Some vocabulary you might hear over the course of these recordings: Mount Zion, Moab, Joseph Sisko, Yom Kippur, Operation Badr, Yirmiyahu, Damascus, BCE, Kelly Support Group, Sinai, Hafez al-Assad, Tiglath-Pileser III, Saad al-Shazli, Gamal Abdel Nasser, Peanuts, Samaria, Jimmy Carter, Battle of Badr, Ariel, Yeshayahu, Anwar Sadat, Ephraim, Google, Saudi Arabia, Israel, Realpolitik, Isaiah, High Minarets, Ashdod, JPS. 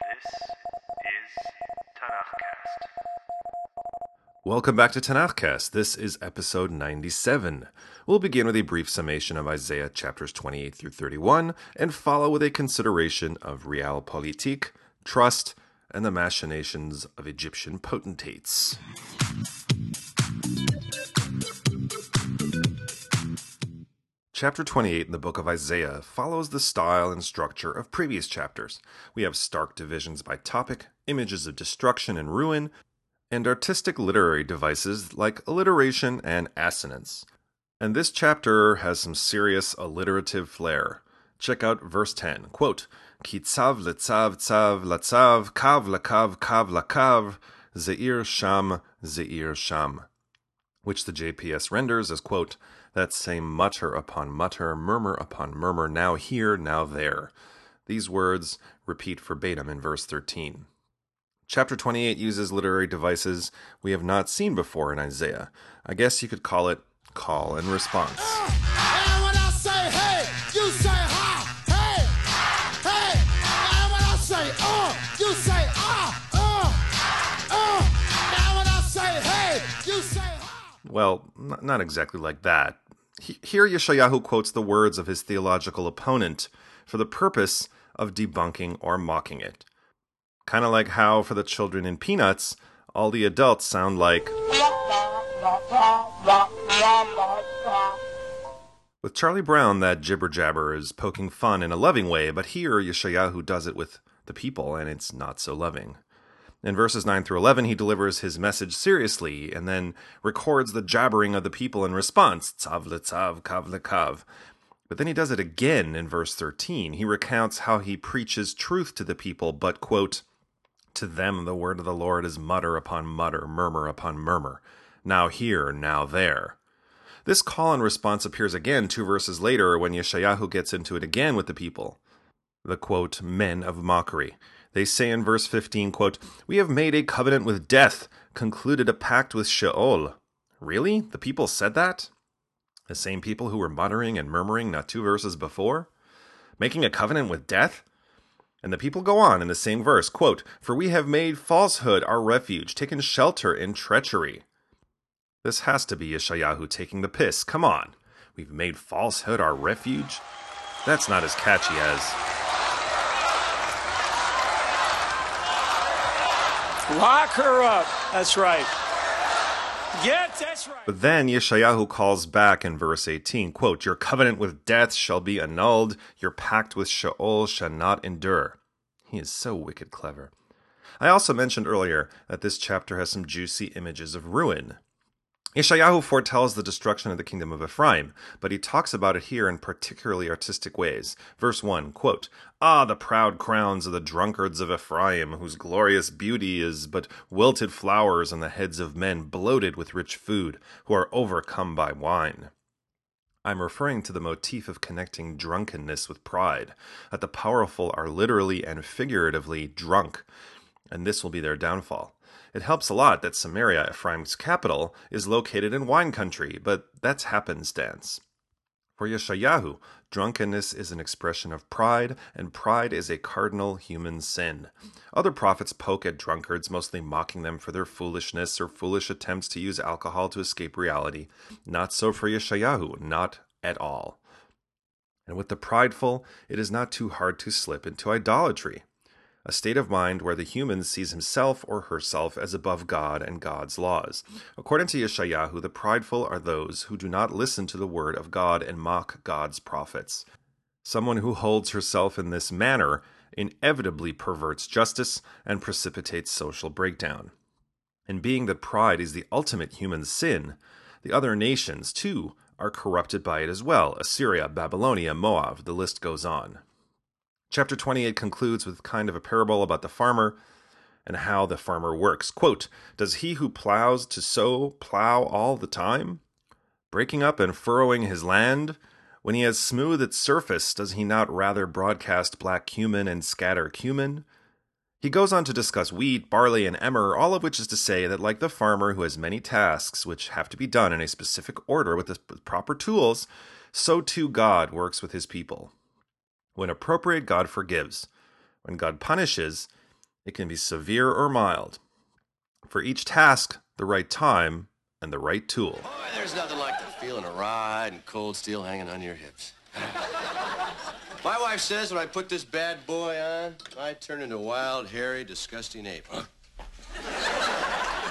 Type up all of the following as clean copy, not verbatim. This is Tanakhcast. Welcome back to Tanakhcast. This is episode 97. We'll begin with a brief summation of Isaiah chapters 28 through 31 and follow with a consideration of realpolitik, trust, and the machinations of Egyptian potentates. Chapter 28 in the book of Isaiah follows the style and structure of previous chapters. We have stark divisions by topic, images of destruction and ruin, and artistic literary devices like alliteration and assonance. And this chapter has some serious alliterative flair. Check out verse 10, quote, Ki tzav letzav tzav latzav, kav lakav kav lakav, ze'ir sham, which the JPS renders as, quote, that same mutter upon mutter, murmur upon murmur, now here, now there. These words repeat verbatim in verse 13. Chapter 28 uses literary devices we have not seen before in Isaiah. I guess you could call it call and response. And when I say hey, you say ha, hey, hey. And when I say you say ah, And when I say hey, you say ha. Well, not exactly like that. Here Yeshayahu quotes the words of his theological opponent for the purpose of debunking or mocking it. Kind of like how, for the children in Peanuts, all the adults sound like... With Charlie Brown, that jibber-jabber is poking fun in a loving way, but here Yeshayahu does it with the people, and it's not so loving. In verses 9 through 11, he delivers his message seriously and then records the jabbering of the people in response, tzav letzav, kav lekav. But then he does it again in verse 13. He recounts how he preaches truth to the people, but, quote, to them the word of the Lord is mutter upon mutter, murmur upon murmur, now here, now there. This call and response appears again 2 verses later when Yeshayahu gets into it again with the people, the, quote, men of mockery. They say in verse 15, quote, we have made a covenant with death, concluded a pact with Sheol. Really? The people said that? The same people who were muttering and murmuring not 2 verses before? Making a covenant with death? And the people go on in the same verse, quote, for we have made falsehood our refuge, taken shelter in treachery. This has to be Yeshayahu taking the piss. Come on. We've made falsehood our refuge? That's not as catchy as... Lock her up. That's right. Yes, that's right. But then Yeshayahu calls back in verse 18, quote, your covenant with death shall be annulled. Your pact with Sheol shall not endure. He is so wicked clever. I also mentioned earlier that this chapter has some juicy images of ruin. Yeshayahu foretells the destruction of the kingdom of Ephraim, but he talks about it here in particularly artistic ways. Verse 1, quote, ah, the proud crowns of the drunkards of Ephraim, whose glorious beauty is but wilted flowers on the heads of men bloated with rich food, who are overcome by wine. I'm referring to the motif of connecting drunkenness with pride, that the powerful are literally and figuratively drunk, and this will be their downfall. It helps a lot that Samaria, Ephraim's capital, is located in wine country, but that's happenstance. For Yeshayahu, drunkenness is an expression of pride, and pride is a cardinal human sin. Other prophets poke at drunkards, mostly mocking them for their foolishness or foolish attempts to use alcohol to escape reality. Not so for Yeshayahu, not at all. And with the prideful, it is not too hard to slip into idolatry. A state of mind where the human sees himself or herself as above God and God's laws. According to Yeshayahu, the prideful are those who do not listen to the word of God and mock God's prophets. Someone who holds herself in this manner inevitably perverts justice and precipitates social breakdown. And being that pride is the ultimate human sin, the other nations, too, are corrupted by it as well. Assyria, Babylonia, Moab, the list goes on. Chapter 28 concludes with kind of a parable about the farmer and how the farmer works. Quote, does he who plows to sow plow all the time? Breaking up and furrowing his land? When he has smoothed its surface, does he not rather broadcast black cumin and scatter cumin? He goes on to discuss wheat, barley, and emmer, all of which is to say that like the farmer who has many tasks which have to be done in a specific order with the proper tools, so too God works with his people. When appropriate, God forgives. When God punishes, It can be severe or mild. For each task, the right time and the right tool. Boy, there's nothing like the feeling of ride and cold steel hanging on your hips. My wife says when I put this bad boy on, I turn into a wild, hairy, disgusting ape. Huh?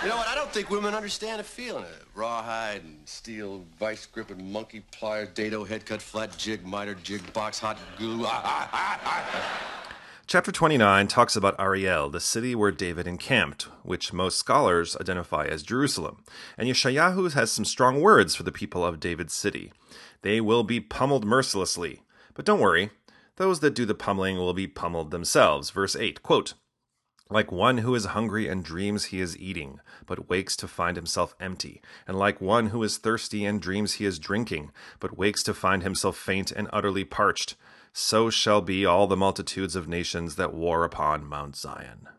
You know what? I don't think women understand the feeling of rawhide and steel, vice grip and monkey pliers, dado, head cut, flat jig, miter jig, box, hot glue. Chapter 29 talks about Ariel, the city where David encamped, which most scholars identify as Jerusalem. And Yeshayahu has some strong words for the people of David's city. They will be pummeled mercilessly. But don't worry, those that do the pummeling will be pummeled themselves. Verse 8, quote, "Like one who is hungry and dreams he is eating, but wakes to find himself empty, and like one who is thirsty and dreams he is drinking, but wakes to find himself faint and utterly parched, so shall be all the multitudes of nations that war upon Mount Zion."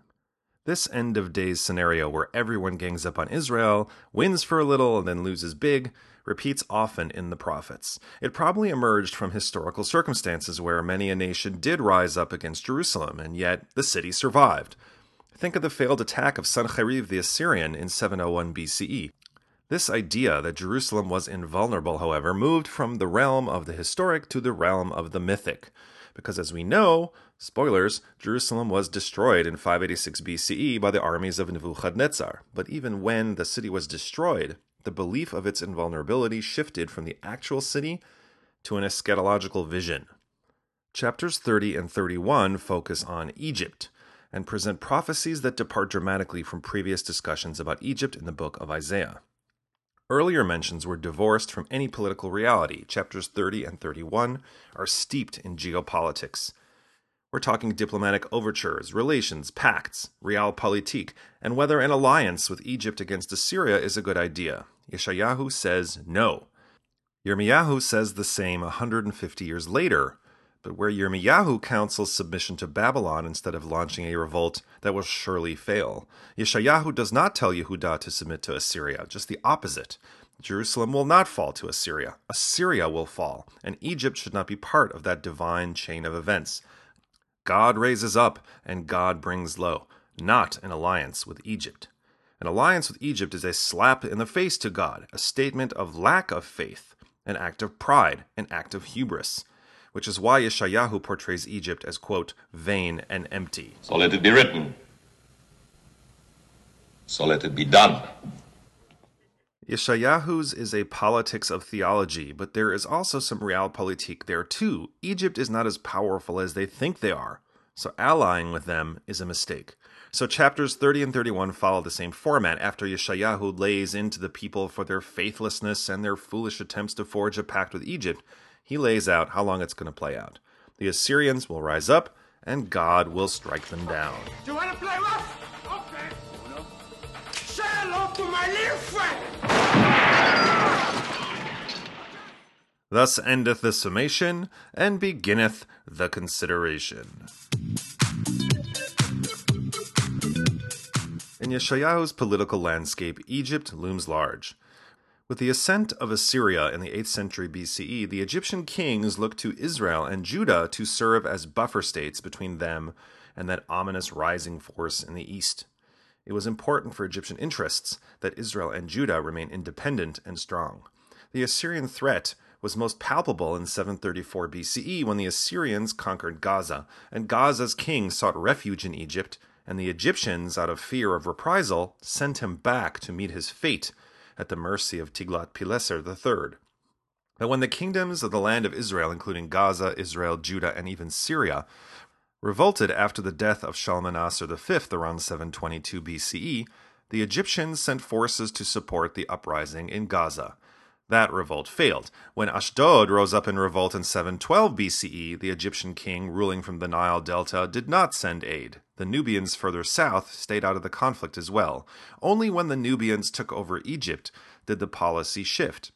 This end of days scenario where everyone gangs up on Israel, wins for a little and then loses big, repeats often in the prophets. It probably emerged from historical circumstances where many a nation did rise up against Jerusalem, and yet the city survived. Think of the failed attack of Sancherib the Assyrian in 701 BCE. This idea that Jerusalem was invulnerable, however, moved from the realm of the historic to the realm of the mythic. Because as we know, spoilers, Jerusalem was destroyed in 586 BCE by the armies of Nebuchadnezzar. But even when the city was destroyed, the belief of its invulnerability shifted from the actual city to an eschatological vision. Chapters 30 and 31 focus on Egypt and present prophecies that depart dramatically from previous discussions about Egypt in the book of Isaiah. Earlier mentions were divorced from any political reality. Chapters 30 and 31 are steeped in geopolitics. We're talking diplomatic overtures, relations, pacts, realpolitik, and whether an alliance with Egypt against Assyria is a good idea. Yeshayahu says no. Yirmiyahu says the same 150 years later, but where Yirmiyahu counsels submission to Babylon instead of launching a revolt that will surely fail. Yeshayahu does not tell Yehudah to submit to Assyria, just the opposite. Jerusalem will not fall to Assyria. Assyria will fall, and Egypt should not be part of that divine chain of events. God raises up, and God brings low, not an alliance with Egypt. An alliance with Egypt is a slap in the face to God, a statement of lack of faith, an act of pride, an act of hubris. Which is why Yeshayahu portrays Egypt as, quote, vain and empty. So let it be written. So let it be done. Yeshayahu's is a politics of theology, but there is also some realpolitik there too. Egypt is not as powerful as they think they are, so allying with them is a mistake. So chapters 30 and 31 follow the same format after Yeshayahu lays into the people for their faithlessness and their foolish attempts to forge a pact with Egypt. He lays out how long it's going to play out. The Assyrians will rise up, and God will strike them down. Do you want to play rough? Okay. No. Say hello to my little friend! Thus endeth the summation, and beginneth the consideration. In Yeshayahu's political landscape, Egypt looms large. With the ascent of Assyria in the 8th century BCE, the Egyptian kings looked to Israel and Judah to serve as buffer states between them and that ominous rising force in the east. It was important for Egyptian interests that Israel and Judah remain independent and strong. The Assyrian threat was most palpable in 734 BCE when the Assyrians conquered Gaza, and Gaza's king sought refuge in Egypt, and the Egyptians, out of fear of reprisal, sent him back to meet his fate at the mercy of Tiglath-Pileser III. But when the kingdoms of the land of Israel, including Gaza, Israel, Judah, and even Syria, revolted after the death of Shalmaneser V around 722 BCE, the Egyptians sent forces to support the uprising in Gaza. That revolt failed. When Ashdod rose up in revolt in 712 BCE, the Egyptian king, ruling from the Nile Delta, did not send aid. The Nubians further south stayed out of the conflict as well. Only when the Nubians took over Egypt did the policy shift.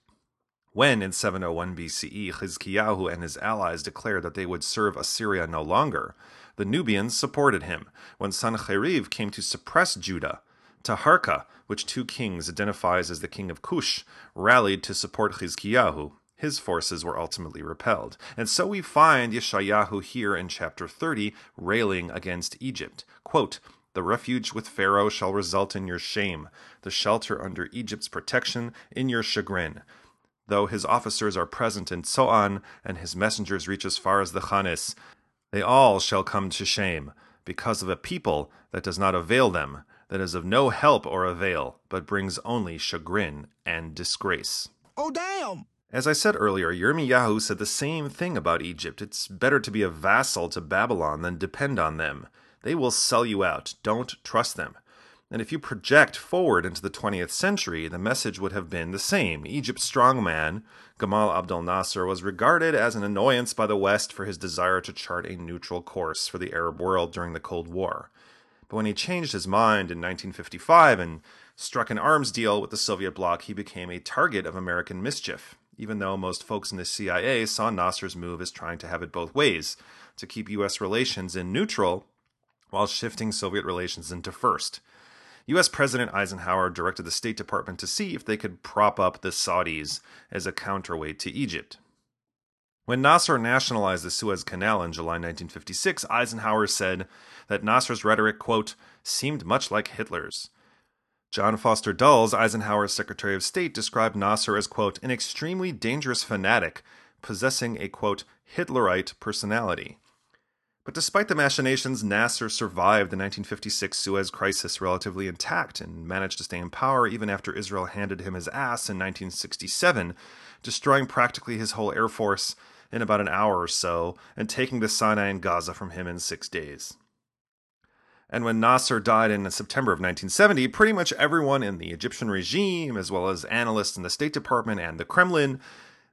When, in 701 BCE, Khizkiyahu and his allies declared that they would serve Assyria no longer, the Nubians supported him. When Sancherib came to suppress Judah, Taharka, which two kings identifies as the king of Kush, rallied to support Khizkiyahu. His forces were ultimately repelled. And so we find Yeshayahu here in chapter 30 railing against Egypt. Quote, The refuge with Pharaoh shall result in your shame, the shelter under Egypt's protection in your chagrin. Though his officers are present in Soan, and his messengers reach as far as the Khanis, they all shall come to shame, because of a people that does not avail them, that is of no help or avail, but brings only chagrin and disgrace. Oh, damn! As I said earlier, Yirmiyahu said the same thing about Egypt. It's better to be a vassal to Babylon than depend on them. They will sell you out. Don't trust them. And if you project forward into the 20th century, the message would have been the same. Egypt's strongman, Gamal Abdel Nasser, was regarded as an annoyance by the West for his desire to chart a neutral course for the Arab world during the Cold War. But when he changed his mind in 1955 and struck an arms deal with the Soviet bloc, he became a target of American mischief, even though most folks in the CIA saw Nasser's move as trying to have it both ways, to keep U.S. relations in neutral while shifting Soviet relations into first. U.S. President Eisenhower directed the State Department to see if they could prop up the Saudis as a counterweight to Egypt. When Nasser nationalized the Suez Canal in July 1956, Eisenhower said that Nasser's rhetoric, quote, seemed much like Hitler's. John Foster Dulles, Eisenhower's Secretary of State, described Nasser as, quote, an extremely dangerous fanatic possessing a, quote, Hitlerite personality. But despite the machinations, Nasser survived the 1956 Suez Crisis relatively intact and managed to stay in power even after Israel handed him his ass in 1967, destroying practically his whole air force in about an hour or so and taking the Sinai and Gaza from him in 6 days. And when Nasser died in September of 1970, pretty much everyone in the Egyptian regime, as well as analysts in the State Department and the Kremlin,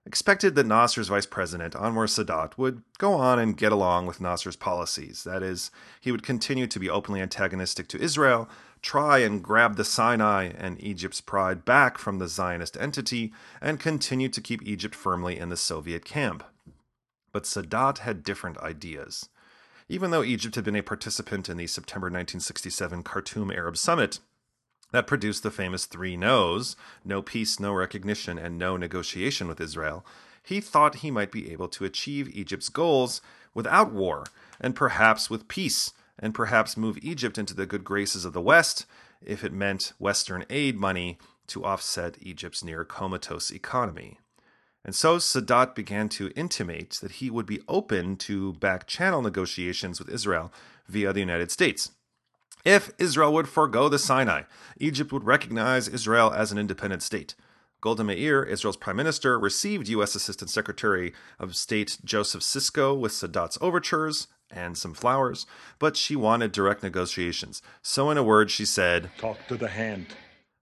expected that Nasser's vice president, Anwar Sadat, would go on and get along with Nasser's policies. That is, he would continue to be openly antagonistic to Israel, try and grab the Sinai and Egypt's pride back from the Zionist entity, and continue to keep Egypt firmly in the Soviet camp. But Sadat had different ideas. Even though Egypt had been a participant in the September 1967 Khartoum Arab Summit, that produced the famous three no's, no peace, no recognition, and no negotiation with Israel, he thought he might be able to achieve Egypt's goals without war, and perhaps with peace, and perhaps move Egypt into the good graces of the West, if it meant Western aid money to offset Egypt's near-comatose economy. And so Sadat began to intimate that he would be open to back-channel negotiations with Israel via the United States. If Israel would forego the Sinai, Egypt would recognize Israel as an independent state. Golda Meir, Israel's prime minister, received U.S. Assistant Secretary of State Joseph Sisko with Sadat's overtures and some flowers, but she wanted direct negotiations. So in a word, she said, "Talk to the hand."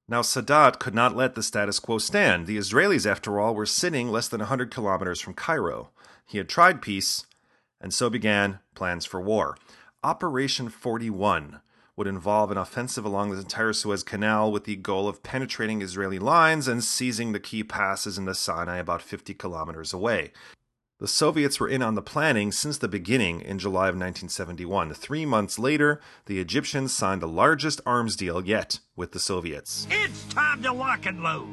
Now, Sadat could not let the status quo stand. The Israelis, after all, were sitting less than 100 kilometers from Cairo. He had tried peace, and so began plans for war. Operation 41. Would involve an offensive along the entire Suez Canal with the goal of penetrating Israeli lines and seizing the key passes in the Sinai about 50 kilometers away. The Soviets were in on the planning since the beginning in July of 1971. 3 months later, the Egyptians signed the largest arms deal yet with the Soviets. It's time to lock and load!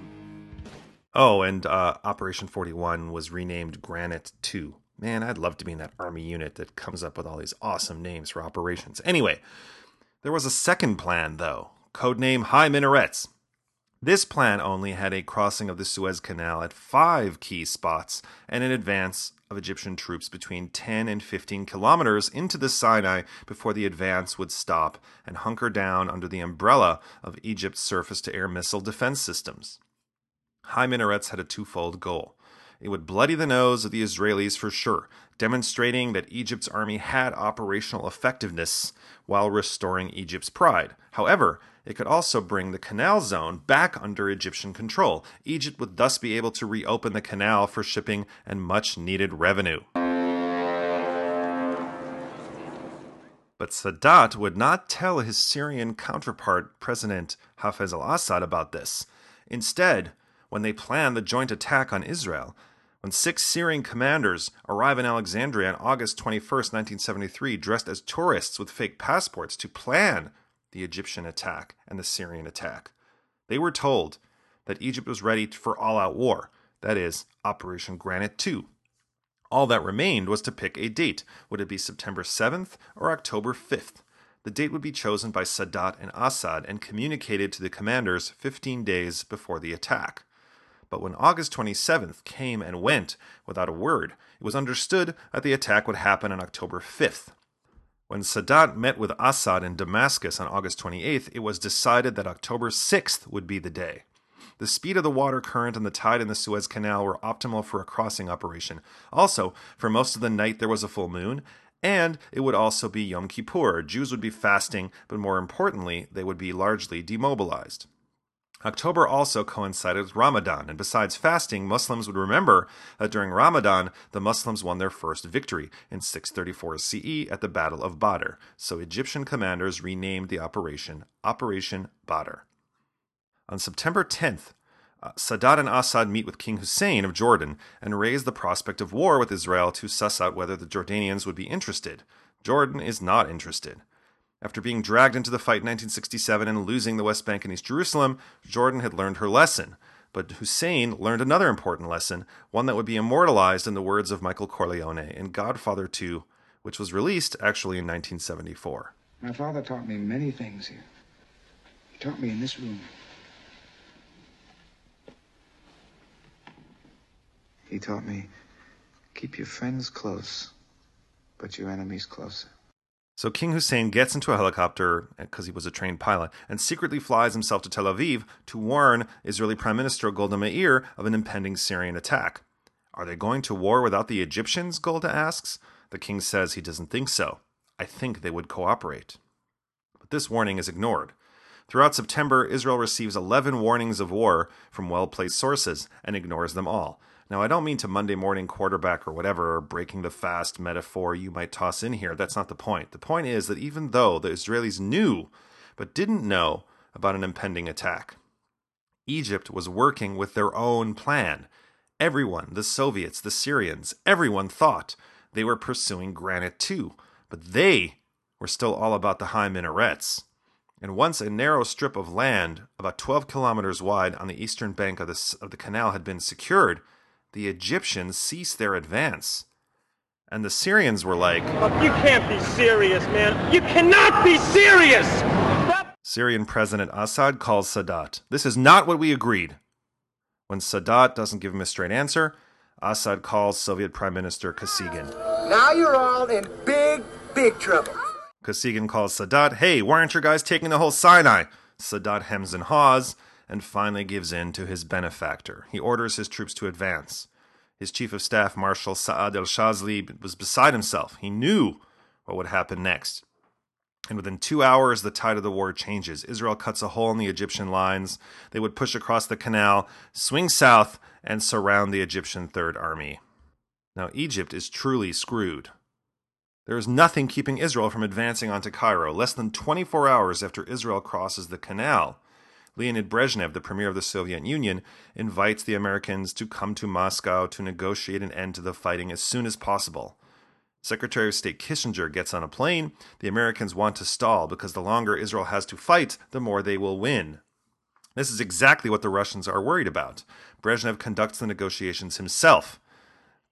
Oh, and Operation 41 was renamed Granite II. Man, I'd love to be in that army unit that comes up with all these awesome names for operations. Anyway, there was a second plan, though, codename High Minarets. This plan only had a crossing of the Suez Canal at 5 key spots and an advance of Egyptian troops between 10 and 15 kilometers into the Sinai before the advance would stop and hunker down under the umbrella of Egypt's surface-to-air missile defense systems. High Minarets had a twofold goal. It would bloody the nose of the Israelis for sure, demonstrating that Egypt's army had operational effectiveness while restoring Egypt's pride. However, it could also bring the canal zone back under Egyptian control. Egypt would thus be able to reopen the canal for shipping and much-needed revenue. But Sadat would not tell his Syrian counterpart, President Hafez al-Assad, about this. Instead, when they planned the joint attack on Israel, when 6 Syrian commanders arrive in Alexandria on August 21, 1973, dressed as tourists with fake passports to plan the Egyptian attack and the Syrian attack, they were told that Egypt was ready for all-out war, that is, Operation Granite II. All that remained was to pick a date. Would it be September 7th or October 5th? the date would be chosen by Sadat and Assad and communicated to the commanders 15 days before the attack. But when August 27th came and went without a word, it was understood that the attack would happen on October 5th. When Sadat met with Assad in Damascus on August 28th, it was decided that October 6th would be the day. The speed of the water current and the tide in the Suez Canal were optimal for a crossing operation. Also, for most of the night there was a full moon, and it would also be Yom Kippur. Jews would be fasting, but more importantly, they would be largely demobilized. October also coincided with Ramadan, and besides fasting, Muslims would remember that during Ramadan, the Muslims won their first victory in 634 CE at the Battle of Badr, so Egyptian commanders renamed the operation Operation Badr. On September 10th, Sadat and Assad meet with King Hussein of Jordan and raise the prospect of war with Israel to suss out whether the Jordanians would be interested. Jordan is not interested. After being dragged into the fight in 1967 and losing the West Bank and East Jerusalem, Jordan had learned her lesson. But Hussein learned another important lesson, one that would be immortalized in the words of Michael Corleone in Godfather II, which was released actually in 1974. My father taught me many things here. He taught me in this room. He taught me, keep your friends close, but your enemies closer. So King Hussein gets into a helicopter, because he was a trained pilot, and secretly flies himself to Tel Aviv to warn Israeli Prime Minister Golda Meir of an impending Syrian attack. Are they going to war without the Egyptians, Golda asks? The king says he doesn't think so. I think they would cooperate. But this warning is ignored. Throughout September, Israel receives 11 warnings of war from well-placed sources and ignores them all. Now, I don't mean to Monday morning quarterback or whatever, or breaking the fast metaphor you might toss in here. That's not the point. The point is that even though the Israelis knew, but didn't know, about an impending attack, Egypt was working with their own plan. Everyone, the Soviets, the Syrians, everyone thought they were pursuing Granite II, but they were still all about the High Minarets. And once a narrow strip of land, about 12 kilometers wide on the eastern bank of the canal had been secured, the Egyptians ceased their advance. And the Syrians were like, you can't be serious, man. You cannot be serious! Syrian President Assad calls Sadat. This is not what we agreed. When Sadat doesn't give him a straight answer, Assad calls Soviet Prime Minister Kissinger. Now you're all in big, big trouble. Kissinger calls Sadat, hey, why aren't your guys taking the whole Sinai? Sadat hems and haws, and finally gives in to his benefactor. He orders his troops to advance. His chief of staff, Marshal Saad al-Shazli, was beside himself. He knew what would happen next. And within 2 hours, the tide of the war changes. Israel cuts a hole in the Egyptian lines. They would push across the canal, swing south, and surround the Egyptian Third Army. Now, Egypt is truly screwed. There is nothing keeping Israel from advancing onto Cairo. Less than 24 hours after Israel crosses the canal, Leonid Brezhnev, the premier of the Soviet Union, invites the Americans to come to Moscow to negotiate an end to the fighting as soon as possible. Secretary of State Kissinger gets on a plane. The Americans want to stall because the longer Israel has to fight, the more they will win. This is exactly what the Russians are worried about. Brezhnev conducts the negotiations himself.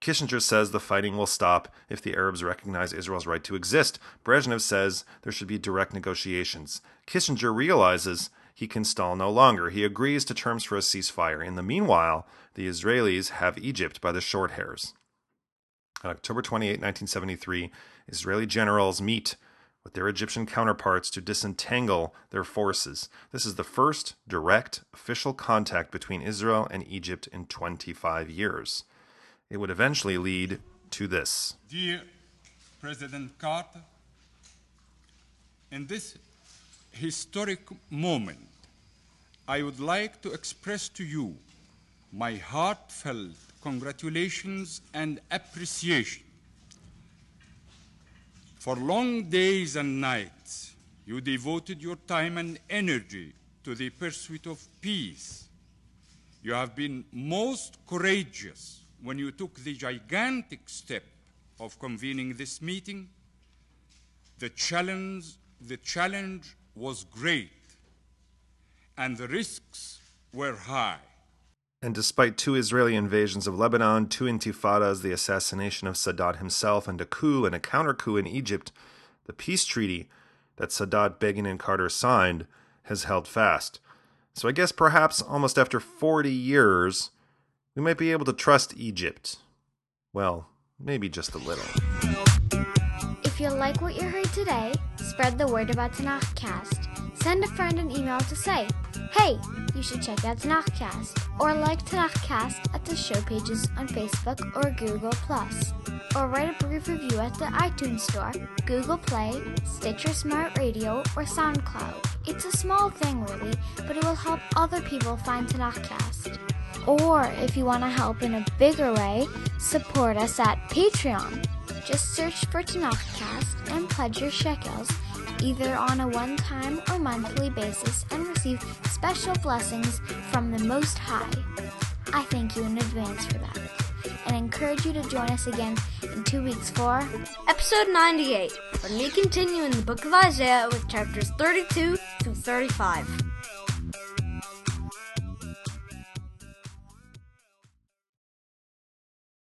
Kissinger says the fighting will stop if the Arabs recognize Israel's right to exist. Brezhnev says there should be direct negotiations. Kissinger realizes he can stall no longer. He agrees to terms for a ceasefire. In the meanwhile, the Israelis have Egypt by the short hairs. On October 28, 1973, Israeli generals meet with their Egyptian counterparts to disentangle their forces. This is the first direct official contact between Israel and Egypt in 25 years. It would eventually lead to this. Dear President Carter, in this historic moment, I would like to express to you my heartfelt congratulations and appreciation. For long days and nights, you devoted your time and energy to the pursuit of peace. You have been most courageous when you took the gigantic step of convening this meeting. The challenge was great, and the risks were high. And despite 2 Israeli invasions of Lebanon, 2 intifadas, the assassination of Sadat himself, and a coup and a counter-coup in Egypt, the peace treaty that Sadat, Begin, and Carter signed has held fast. So I guess perhaps almost after 40 years, we might be able to trust Egypt. Well, maybe just a little. If you like what you heard today, spread the word about Tanakhcast. Send a friend an email to say, hey, you should check out Tanakhcast, or like Tanakhcast at the show pages on Facebook or Google+, or write a brief review at the iTunes Store, Google Play, Stitcher Smart Radio, or SoundCloud. It's a small thing, really, but it will help other people find Tanakhcast. Or, if you want to help in a bigger way, support us at Patreon. Just search for Tanakhcast and pledge your shekels, either on a one-time or monthly basis, and receive special blessings from the Most High. I thank you in advance for that, and encourage you to join us again in 2 weeks for Episode 98, when we continue in the book of Isaiah with chapters 32 through 35.